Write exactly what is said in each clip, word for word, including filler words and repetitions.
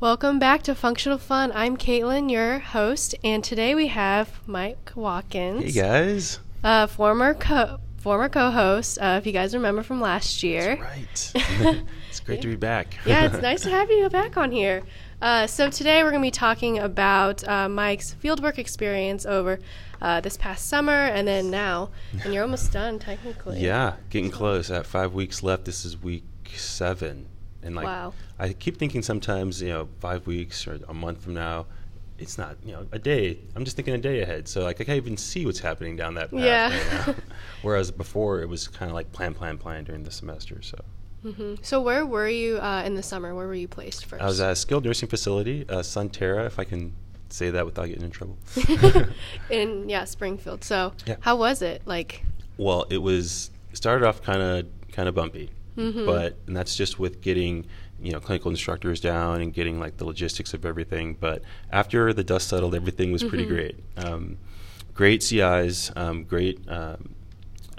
Welcome back to Functional Fun. I'm Caitlin, your host, and today we have Mike Watkins. Hey guys. Uh, former co former co-host, uh, if you guys remember from last year. That's right. It's great to be back. Yeah, it's nice to have you back on here. Uh, so today we're going to be talking about uh, Mike's fieldwork experience over uh, this past summer and then now. And you're almost done, technically. Yeah, getting close. I have five weeks left. This is week seven. And like, wow. I keep thinking sometimes, you know, five weeks or a month from now, it's not, you know, a day. I'm just thinking a day ahead. So like, I can't even see what's happening down that path yeah. right now. Whereas before it was kind of like plan, plan, plan during the semester. So. Mm-hmm. So where were you uh, in the summer? Where were you placed first? I was at a skilled nursing facility, uh, Sunterra, if I can say that without getting in trouble. in, yeah, Springfield. So yeah. How was it? Like? Well, it was, it started off kind of kind of bumpy. Mm-hmm. But and that's just with getting, you know, clinical instructors down and getting like the logistics of everything. But after the dust settled, everything was mm-hmm. pretty great. Um, great C Is, um, great um,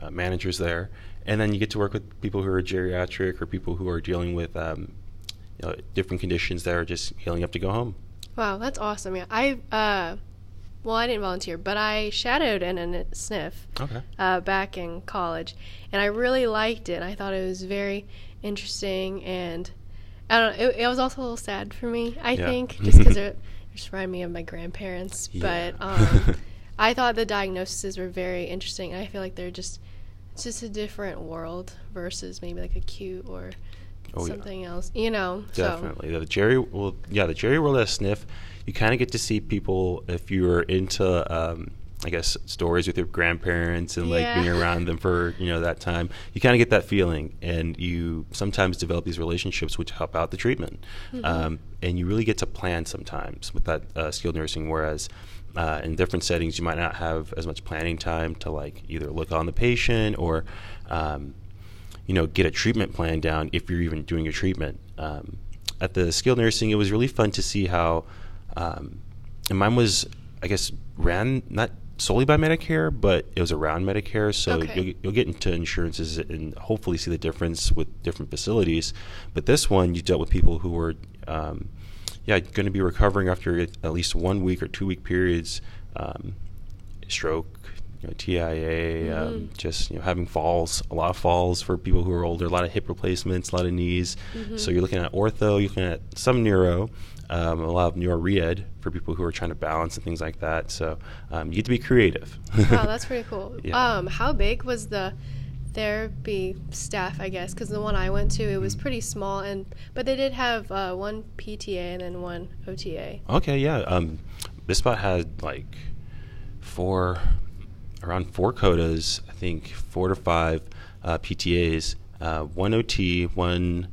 uh, managers there, and then you get to work with people who are geriatric or people who are dealing with um, you know, different conditions that are just healing up to go home. Wow, that's awesome! Yeah, I uh, well, I didn't volunteer, but I shadowed in a S N F okay. uh, back in college. And I really liked it. I thought it was very interesting, and I don't know, it, it was also a little sad for me, I yeah. think, just because it just reminded me of my grandparents. Yeah. But um, I thought the diagnoses were very interesting, and I feel like they're just, it's just a different world versus maybe like acute or oh, something yeah. else, you know. Definitely. So. The Jerry, well, yeah, the Jerry World at S N F, you kind of get to see people if you're into, um, I guess, stories with your grandparents and like yeah. being around them for, you know, that time, you kind of get that feeling, and you sometimes develop these relationships which help out the treatment. Mm-hmm. Um, and you really get to plan sometimes with that uh, skilled nursing, whereas uh, in different settings you might not have as much planning time to like either look on the patient or, um, you know, get a treatment plan down if you're even doing your treatment. Um, at the skilled nursing, it was really fun to see how, um, and mine was, I guess, ran not solely by Medicare, but it was around Medicare, so okay. you'll, you'll get into insurances and hopefully see the difference with different facilities. But this one, you dealt with people who were, um, yeah, going to be recovering after at least one week or two week periods, um, stroke, you know, T I A, mm-hmm. um, just you know having falls, a lot of falls for people who are older, a lot of hip replacements, a lot of knees. Mm-hmm. So you're looking at ortho, you're looking at some neuro. Um, a lot of neuro re-ed for people who are trying to balance and things like that. So um, you get to be creative. Wow, that's pretty cool. Yeah. Um, how big was the therapy staff, I guess? Because the one I went to, it was pretty small, and but they did have uh, one P T A and then one O T A. Okay, yeah. Um, this spot had like four, around four codas, I think four to five uh, P T As, uh, one O T, one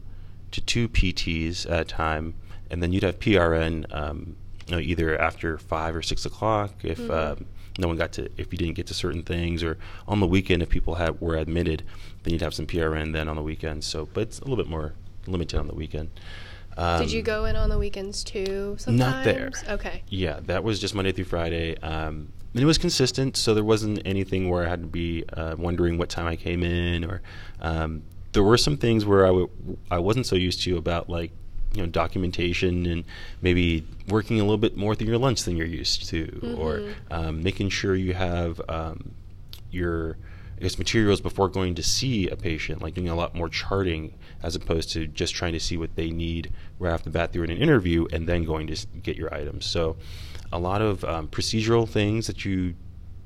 to two P Ts at a time. And then you'd have P R N um, you know, either after five or six o'clock if mm-hmm. um, no one got to, if you didn't get to certain things, or on the weekend if people had were admitted, then you'd have some P R N then on the weekend. So, but it's a little bit more limited on the weekend. Um, Did you go in on the weekends too? Sometimes? Not there. Okay. Yeah, that was just Monday through Friday. Um, and it was consistent, so there wasn't anything where I had to be uh, wondering what time I came in, or um, there were some things where I w- I wasn't so used to about like. You know, documentation and maybe working a little bit more through your lunch than you're used to, mm-hmm. or um, making sure you have um, your I guess, materials before going to see a patient, like doing a lot more charting as opposed to just trying to see what they need right off the bat through an interview and then going to get your items. So a lot of um, procedural things that you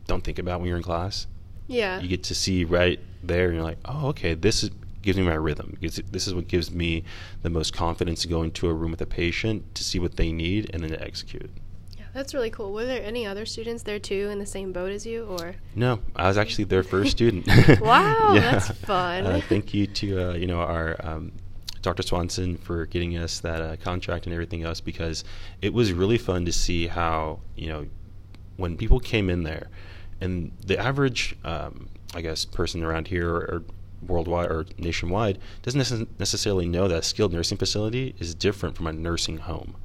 don't think about when you're in class. Yeah. You get to see right there and you're like, oh, okay, this is gives me my rhythm. This is what gives me the most confidence to go into a room with a patient to see what they need and then to execute. Yeah, that's really cool. Were there any other students there too in the same boat as you, or? No, I was actually their first student. Wow, yeah. That's fun. Uh, thank you to uh, you know our um, Doctor Swanson for getting us that uh, contract and everything else, because it was really fun to see how you know when people came in there, and the average um, I guess person around here or worldwide or nationwide doesn't necessarily know that a skilled nursing facility is different from a nursing home.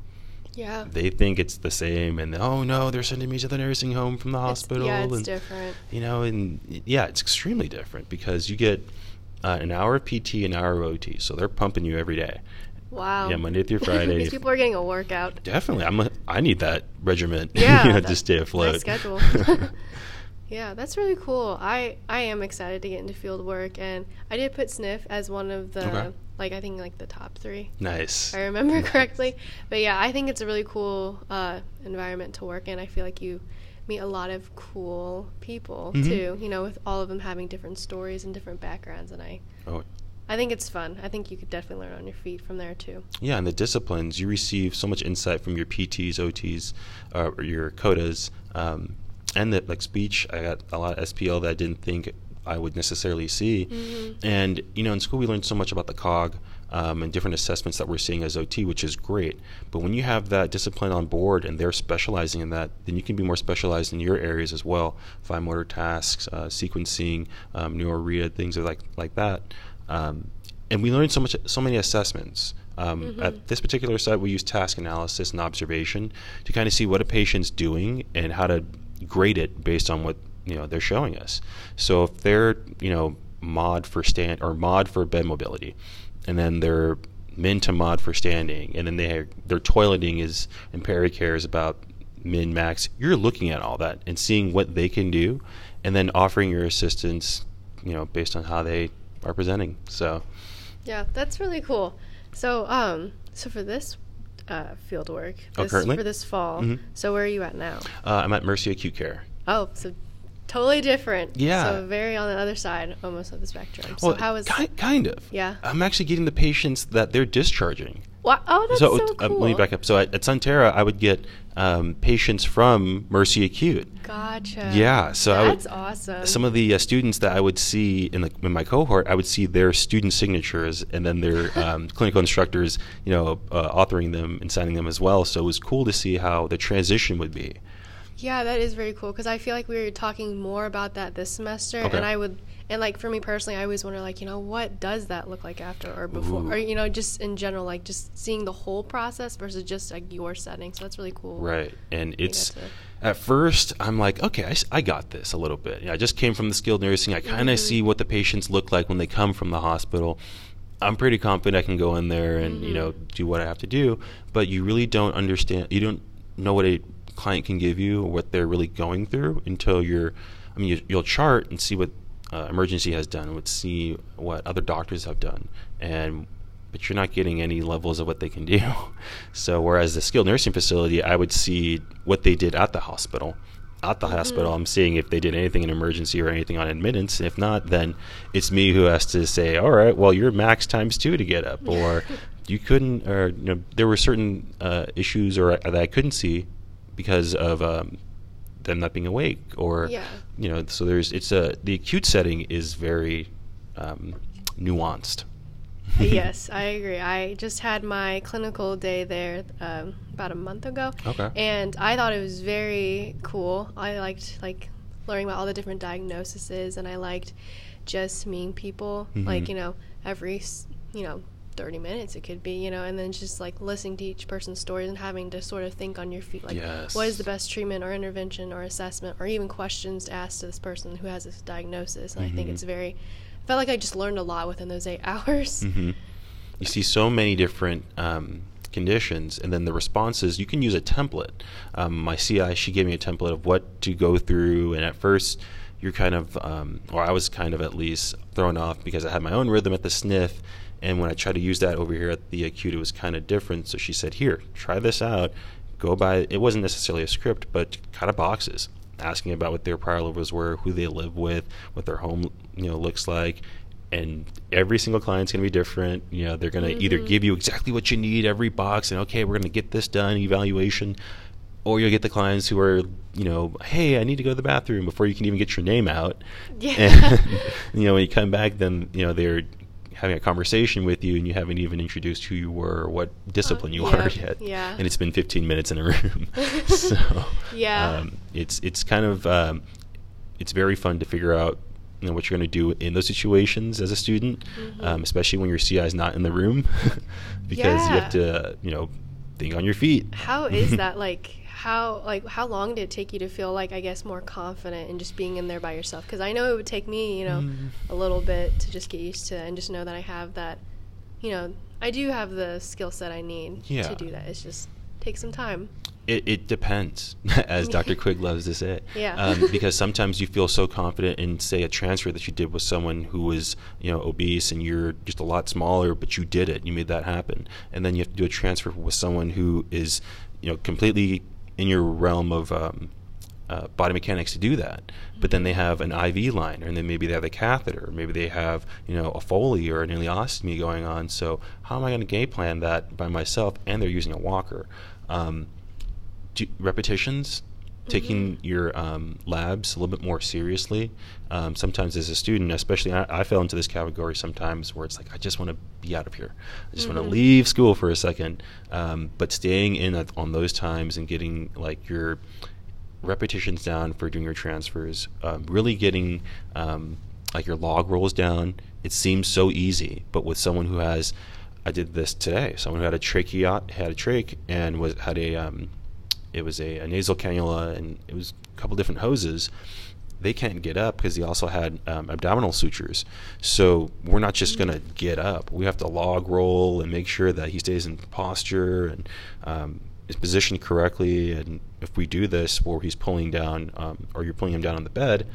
Yeah. They think it's the same, and oh no, they're sending me to the nursing home from the hospital. It's, yeah, it's and, different. You know, and yeah, it's extremely different because you get uh, an hour of P T, an hour of O T, so they're pumping you every day. Wow. Yeah, Monday through Friday. These people are getting a workout. Definitely. I'm a, I need that regiment. Yeah. You know, to stay afloat. Nice schedule. Yeah, that's really cool. I, I am excited to get into field work, and I did put sniff as one of the, okay. like, I think, like, the top three. Nice. If I remember nice. correctly. But, yeah, I think it's a really cool uh, environment to work in. I feel like you meet a lot of cool people, mm-hmm. too, you know, with all of them having different stories and different backgrounds, and I oh. I think it's fun. I think you could definitely learn on your feet from there, too. Yeah, and the disciplines. You receive so much insight from your P Ts, O Ts, uh, or your C O T As, um and the, like, speech, I got a lot of S P L that I didn't think I would necessarily see. Mm-hmm. And, you know, in school we learned so much about the C O G um, and different assessments that we're seeing as O T, which is great. But when you have that discipline on board and they're specializing in that, then you can be more specialized in your areas as well. Fine motor tasks, uh, sequencing, um, neurorea, things like like that. Um, and we learned so much, so many assessments. Um, mm-hmm. At this particular site, we use task analysis and observation to kind of see what a patient's doing and how to grade it based on what, you know, they're showing us. So if they're, you know, mod for stand or mod for bed mobility, and then they're min to mod for standing, and then they have, their toileting is and pericare is about min max, you're looking at all that and seeing what they can do, and then offering your assistance, you know, based on how they are presenting. So yeah, that's really cool. So um so for this Uh, field work this, oh, for this fall. Mm-hmm. So where are you at now? Uh, I'm at Mercy Acute Care. Oh, so totally different. Yeah. So very on the other side, almost of the spectrum. So well, how is ki- kind of. Yeah. I'm actually getting the patients that they're discharging. Wow. Oh, that's so, so cool. Uh, let me back up. So at, at Sunterra, I would get um, patients from Mercy Acute. Gotcha. Yeah. So that's I would, awesome. Some of the uh, students that I would see in, the, in my cohort, I would see their student signatures and then their um, clinical instructors, you know, uh, authoring them and signing them as well. So it was cool to see how the transition would be. Yeah, that is very cool, because I feel like we were talking more about that this semester, okay. and I would, and like for me personally, I always wonder, like, you know, what does that look like after or before, Ooh. or, you know, just in general, like just seeing the whole process versus just like your setting. So that's really cool. Right, and it's at first I'm like, okay, I, I got this a little bit. You know, I just came from the skilled nursing. I kind of mm-hmm. see what the patients look like when they come from the hospital. I'm pretty confident I can go in there and mm-hmm. you know, do what I have to do, but you really don't understand. You don't know what a client can give you, what they're really going through, until you're, I mean, you, you'll chart and see what uh, emergency has done, would see what other doctors have done, and but you're not getting any levels of what they can do. So whereas the skilled nursing facility, I would see what they did at the hospital. At the mm-hmm. hospital, I'm seeing if they did anything in emergency or anything on admittance. If not, then it's me who has to say, all right, well, you're max times two to get up, or you couldn't, or you know, there were certain uh, issues or, or that I couldn't see because of um, them not being awake, or yeah. you know, so there's it's a the acute setting is very um, nuanced. Yes, I agree. I just had my clinical day there um, about a month ago, okay. and I thought it was very cool. I liked like learning about all the different diagnoses, and I liked just meeting people, mm-hmm. like, you know, every you know. thirty minutes it could be, you know, and then just like listening to each person's stories and having to sort of think on your feet, like yes. what is the best treatment or intervention or assessment or even questions asked to this person who has this diagnosis. And mm-hmm. I think it's very, I felt like I just learned a lot within those eight hours. Mm-hmm. You see so many different um, conditions, and then the responses, you can use a template. Um, my C I, she gave me a template of what to go through, and at first you're kind of, um, or I was kind of at least thrown off because I had my own rhythm at the sniff. And when I tried to use that over here at the acute, it was kind of different. So she said, here, try this out. Go by, it wasn't necessarily a script, but kind of boxes, asking about what their prior levels were, who they live with, what their home, you know, looks like. And every single client's going to be different. You know, they're going to mm-hmm. either give you exactly what you need, every box, and okay, we're going to get this done, evaluation. Or you'll get the clients who are, you know, hey, I need to go to the bathroom before you can even get your name out. Yeah. And, you know, when you come back, then, you know, they're having a conversation with you, and you haven't even introduced who you were or what discipline uh, you yeah, are yet. Yeah. And it's been fifteen minutes in a room. So yeah. um, it's it's kind of um, it's very fun to figure out, you know, what you're going to do in those situations as a student, mm-hmm. um, especially when your C I is not in the room, because yeah. you have to, you know, think on your feet. How is that like? How like how long did it take you to feel like, I guess, more confident in just being in there by yourself? Because I know it would take me, you know, mm. a little bit to just get used to, and just know that I have that you know, I do have the skill set I need yeah. to do that. It's just take some time. It, it depends, as Doctor Quig loves to say. Yeah. Um, because sometimes you feel so confident in, say, a transfer that you did with someone who was, you know, obese and you're just a lot smaller, but you did it. You made that happen. And then you have to do a transfer with someone who is, you know, completely in your realm of um, uh, body mechanics to do that. But then they have an I V line, and then maybe they have a catheter, or maybe they have, you know, a Foley or an ileostomy going on. So how am I going to game plan that by myself? And they're using a walker. Um, Do repetitions, taking mm-hmm. your um, labs a little bit more seriously. Um, sometimes as a student, especially, I, I fell into this category sometimes where it's like, I just want to be out of here. I just mm-hmm. want to leave school for a second. Um, but staying in a, on those times and getting like your repetitions down for doing your transfers, um, really getting um, like your log rolls down. It seems so easy, but with someone who has, I did this today, someone who had a trachea, had a trach and was had a... Um, It was a, a nasal cannula, and it was a couple different hoses. They can't get up because they also had um, abdominal sutures. So we're not just going to get up. We have to log roll and make sure that he stays in posture and um, is positioned correctly. And if we do this where he's pulling down um, or you're pulling him down on the bed,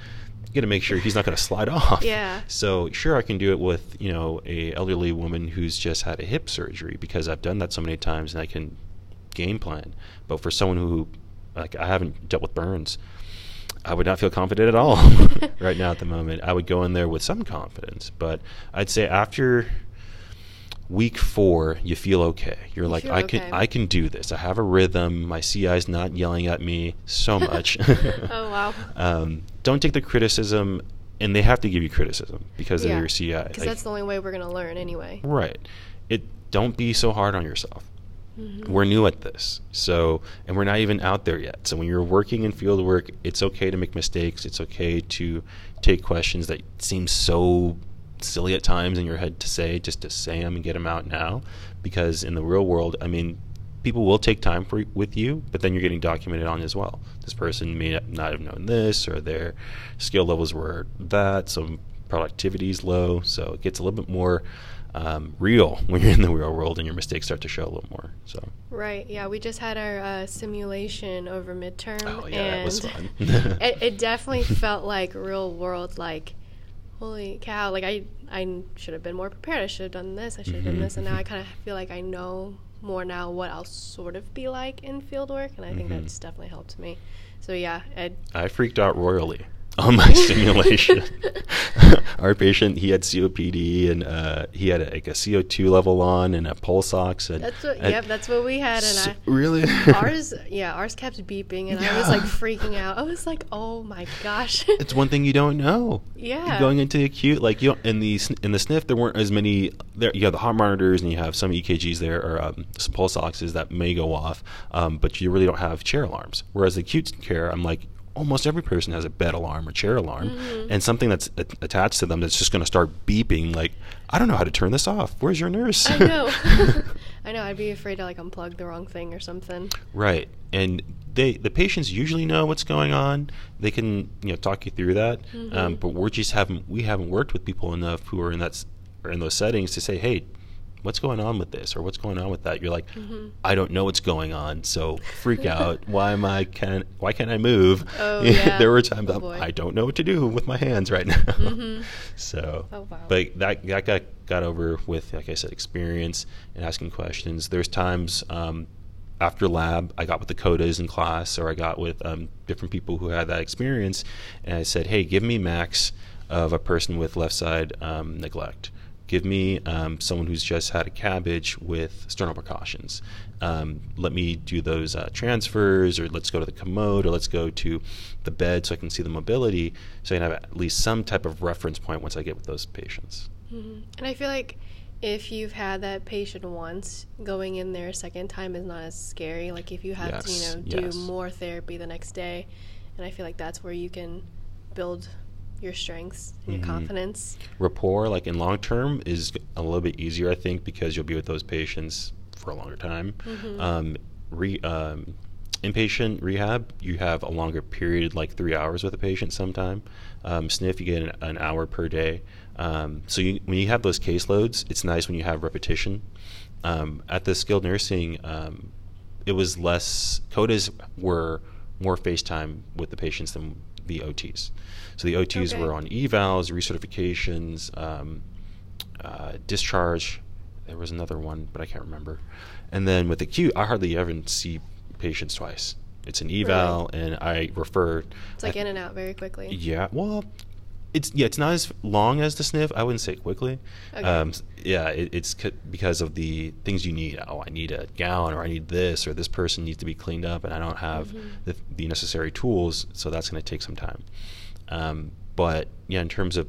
you got to make sure he's not going to slide off. Yeah. So sure, I can do it with, you know, a elderly woman who's just had a hip surgery because I've done that so many times and I can – game plan. But for someone who, like, I haven't dealt with burns, I would not feel confident at all right now at the moment. I would go in there with some confidence, but I'd say after week four you feel okay. You're you like I okay. can I can do this. I have a rhythm. My C I's not yelling at me so much. Oh wow. Um, don't take the criticism, and they have to give you criticism because yeah. of your C I. Because like, that's the only way we're going to learn anyway. Right. It don't be so hard on yourself. Mm-hmm. We're new at this, so and we're not even out there yet. So when you're working in field work, it's okay to make mistakes. It's okay to take questions that seem so silly at times in your head to say, just to say them and get them out now, because in the real world, I mean, people will take time for with you, but then you're getting documented on as well. This person may not have known this, or their skill levels were that. Some productivity is low, so it gets a little bit more Um, real when you're in the real world and your mistakes start to show a little more. So right, yeah, we just had our uh, simulation over midterm. Oh yeah, and that was fun. it, it definitely felt like real world. Like, holy cow! Like I, I should have been more prepared. I should have done this. I should have mm-hmm. done this. And now I kind of feel like I know more now what I'll sort of be like in fieldwork, and I think mm-hmm. that's definitely helped me. So yeah, I'd I freaked out royally on my simulation. Our patient, he had C O P D, and uh, he had a, like a C O two level on and a pulse ox. And that's what, and yep, that's what we had. And so I, really? Ours, yeah, ours kept beeping, and yeah. I was like freaking out. I was like, oh my gosh. It's one thing you don't know. Yeah. You're going into acute, like you in the in the sniff, there weren't as many. There, you have the heart monitors, and you have some E K Gs there, or um, some pulse oxes that may go off, um, but you really don't have chair alarms. Whereas acute care, I'm like, almost every person has a bed alarm or chair alarm mm-hmm. and something that's a- attached to them that's just going to start beeping. Like, I don't know how to turn this off. Where's your nurse? I know. I know. I'd be afraid to like unplug the wrong thing or something. Right. And they, the patients usually know what's going on. They can, you know, talk you through that. Mm-hmm. Um, but we're just haven't, we haven't worked with people enough who are in that, or in those settings to say, hey, what's going on with this or what's going on with that? You're like, mm-hmm. I don't know what's going on, so freak out. Why am I can why can't I move? Oh, yeah. There were times oh, I don't know what to do with my hands right now. Mm-hmm. So, oh, wow. But that that got got over with, like I said, experience and asking questions. There's times um, after lab, I got with the codas in class, or I got with um, different people who had that experience, and I said, hey, give me max of a person with left side um, neglect. Give me um, someone who's just had a cabbage with sternal precautions. Um, let me do those uh, transfers, or let's go to the commode, or let's go to the bed so I can see the mobility, so I can have at least some type of reference point once I get with those patients. Mm-hmm. And I feel like if you've had that patient once, going in there a second time is not as scary. Like if you have yes, to, you know, do yes. more therapy the next day, and I feel like that's where you can build your strengths and your mm-hmm. confidence. Rapport, like in long term, is a little bit easier, I think, because you'll be with those patients for a longer time. Mm-hmm. Um, re, um, Inpatient rehab, you have a longer period, like three hours with a patient sometime. Um, S N F, you get an, an hour per day. Um, so you, when you have those caseloads, it's nice when you have repetition. Um, at the skilled nursing, um, it was less, C O D As were more FaceTime with the patients than the O Ts. So the O Ts okay. were on evals, recertifications, um, uh, discharge. There was another one, but I can't remember. And then with acute, I hardly ever see patients twice. It's an eval, right. and I refer. It's like I, in and out very quickly. Yeah, well, it's yeah, it's not as long as the S N F. I wouldn't say quickly. Okay. Um, yeah, it, it's c- because of the things you need. Oh, I need a gown, or I need this, or this person needs to be cleaned up, and I don't have mm-hmm. the, the necessary tools, so that's going to take some time. Um, but yeah, in terms of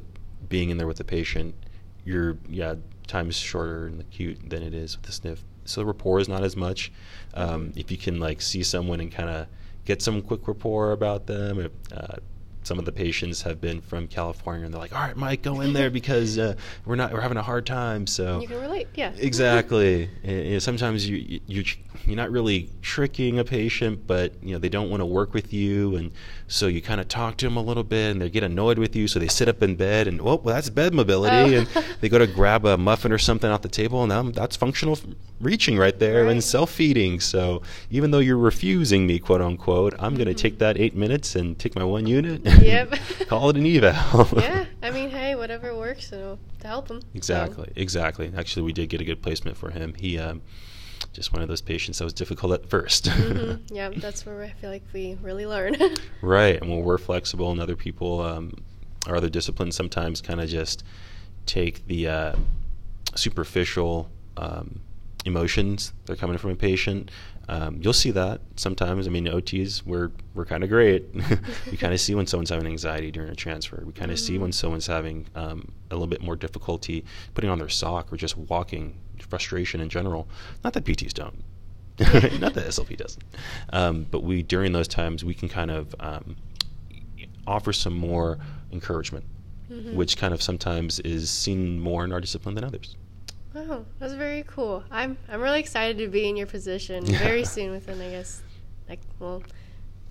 being in there with the patient, your yeah time is shorter in the acute than it is with the S N F. So rapport is not as much. Um, if you can like see someone and kind of get some quick rapport about them. If, uh, some of the patients have been from California and they're like, all right, Mike, go in there because uh, we're not we're having a hard time. So you can relate, yeah. Exactly. And, you know, sometimes you you you're not really tricking a patient, but you know they don't want to work with you, and so you kind of talk to them a little bit, and they get annoyed with you, so they sit up in bed, and oh, well, that's bed mobility, oh. and they go to grab a muffin or something off the table, and um, that's functional reaching right there right. and self-feeding. So even though you're refusing me, quote unquote, I'm mm-hmm. going to take that eight minutes and take my one unit. Yep. Call it an eval. Yeah, I mean, hey, whatever works to help him. Exactly, so. exactly. Actually, we did get a good placement for him. He, um, just one of those patients that was difficult at first. Mm-hmm. Yeah, that's where I feel like we really learn. Right, and when we're flexible and other people, um, or other disciplines sometimes kind of just take the uh, superficial um, emotions that are coming from a patient. Um, you'll see that sometimes. I mean, O Ts, we're, we're kind of great. We kind of see when someone's having anxiety during a transfer. We kind of mm-hmm. see when someone's having um, a little bit more difficulty putting on their sock or just walking, frustration in general. Not that P Ts don't. Not that S L P doesn't. Um, but we, during those times, we can kind of um, offer some more encouragement, mm-hmm. which kind of sometimes is seen more in our discipline than others. Wow, that's very cool. I'm I'm really excited to be in your position very soon within, I guess, like, well,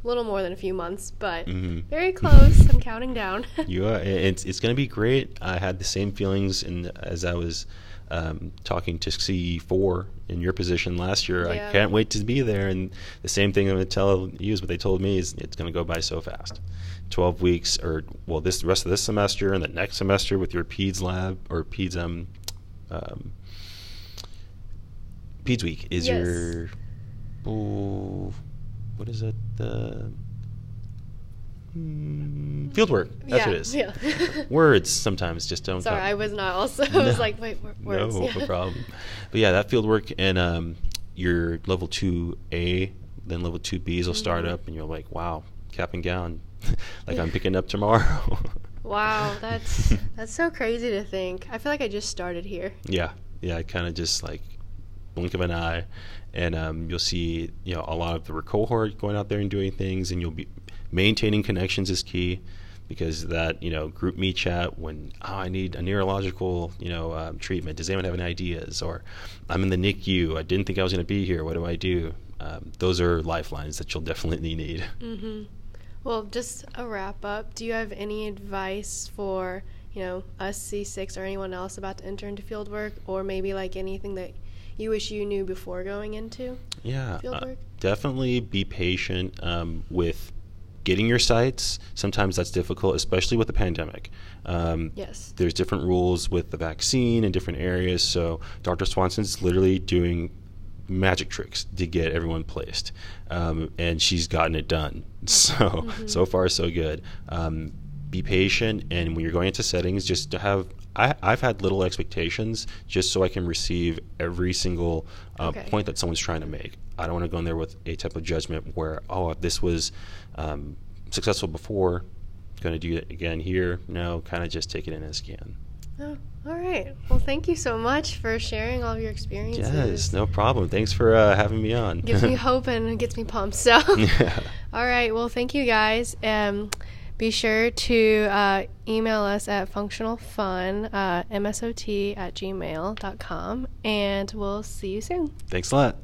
a little more than a few months, but mm-hmm. very close. I'm counting down. You are. It's, it's going to be great. I had the same feelings in, as I was um, talking to C E four in your position last year. Yeah. I can't wait to be there. And the same thing I'm going to tell you is what they told me is it's going to go by so fast. twelve weeks or, well, this the rest of this semester and the next semester with your P E D S lab or P E D S um, Um, P E D S week is yes. your oh, what is it the mm, fieldwork that's yeah, what it is yeah. Words sometimes just don't sorry come. I was not also no, I was like wait wor- words no, yeah. no problem but yeah that fieldwork and um, your level two A then level two B's will mm-hmm. start up and you're like wow cap and gown like I'm picking up tomorrow. Wow, that's that's so crazy to think. I feel like I just started here. Yeah, yeah, I kind of just like blink of an eye, and um, you'll see you know a lot of the cohort going out there and doing things, and you'll be maintaining connections is key because that you know group me chat when oh, I need a neurological you know um, treatment. Does anyone have any ideas? Or I'm in the N I C U. I didn't think I was going to be here. What do I do? Um, those are lifelines that you'll definitely need. Mm-hmm. Well, just a wrap-up, do you have any advice for, you know, us C six or anyone else about to enter into fieldwork or maybe, like, anything that you wish you knew before going into yeah, fieldwork? Uh, definitely be patient um, with getting your sites. Sometimes that's difficult, especially with the pandemic. Um, yes. There's different rules with the vaccine in different areas, so Doctor Swanson's literally doing magic tricks to get everyone placed um, and she's gotten it done so mm-hmm. so far so good. Um, be patient, and when you're going into settings just to have I, I've had little expectations just so I can receive every single uh, okay. point that someone's trying to make. I don't want to go in there with a type of judgment where oh if this was um, successful before going to do it again here. No, kind of just take it in as can. Oh, all right. Well, thank you so much for sharing all of your experiences. Yes, no problem. Thanks for uh, having me on. Gives me hope and gets me pumped. So, yeah. All right. Well, thank you guys. Um, be sure to uh, email us at functionalfun, uh, M S O T at gmail dot com, and we'll see you soon. Thanks a lot.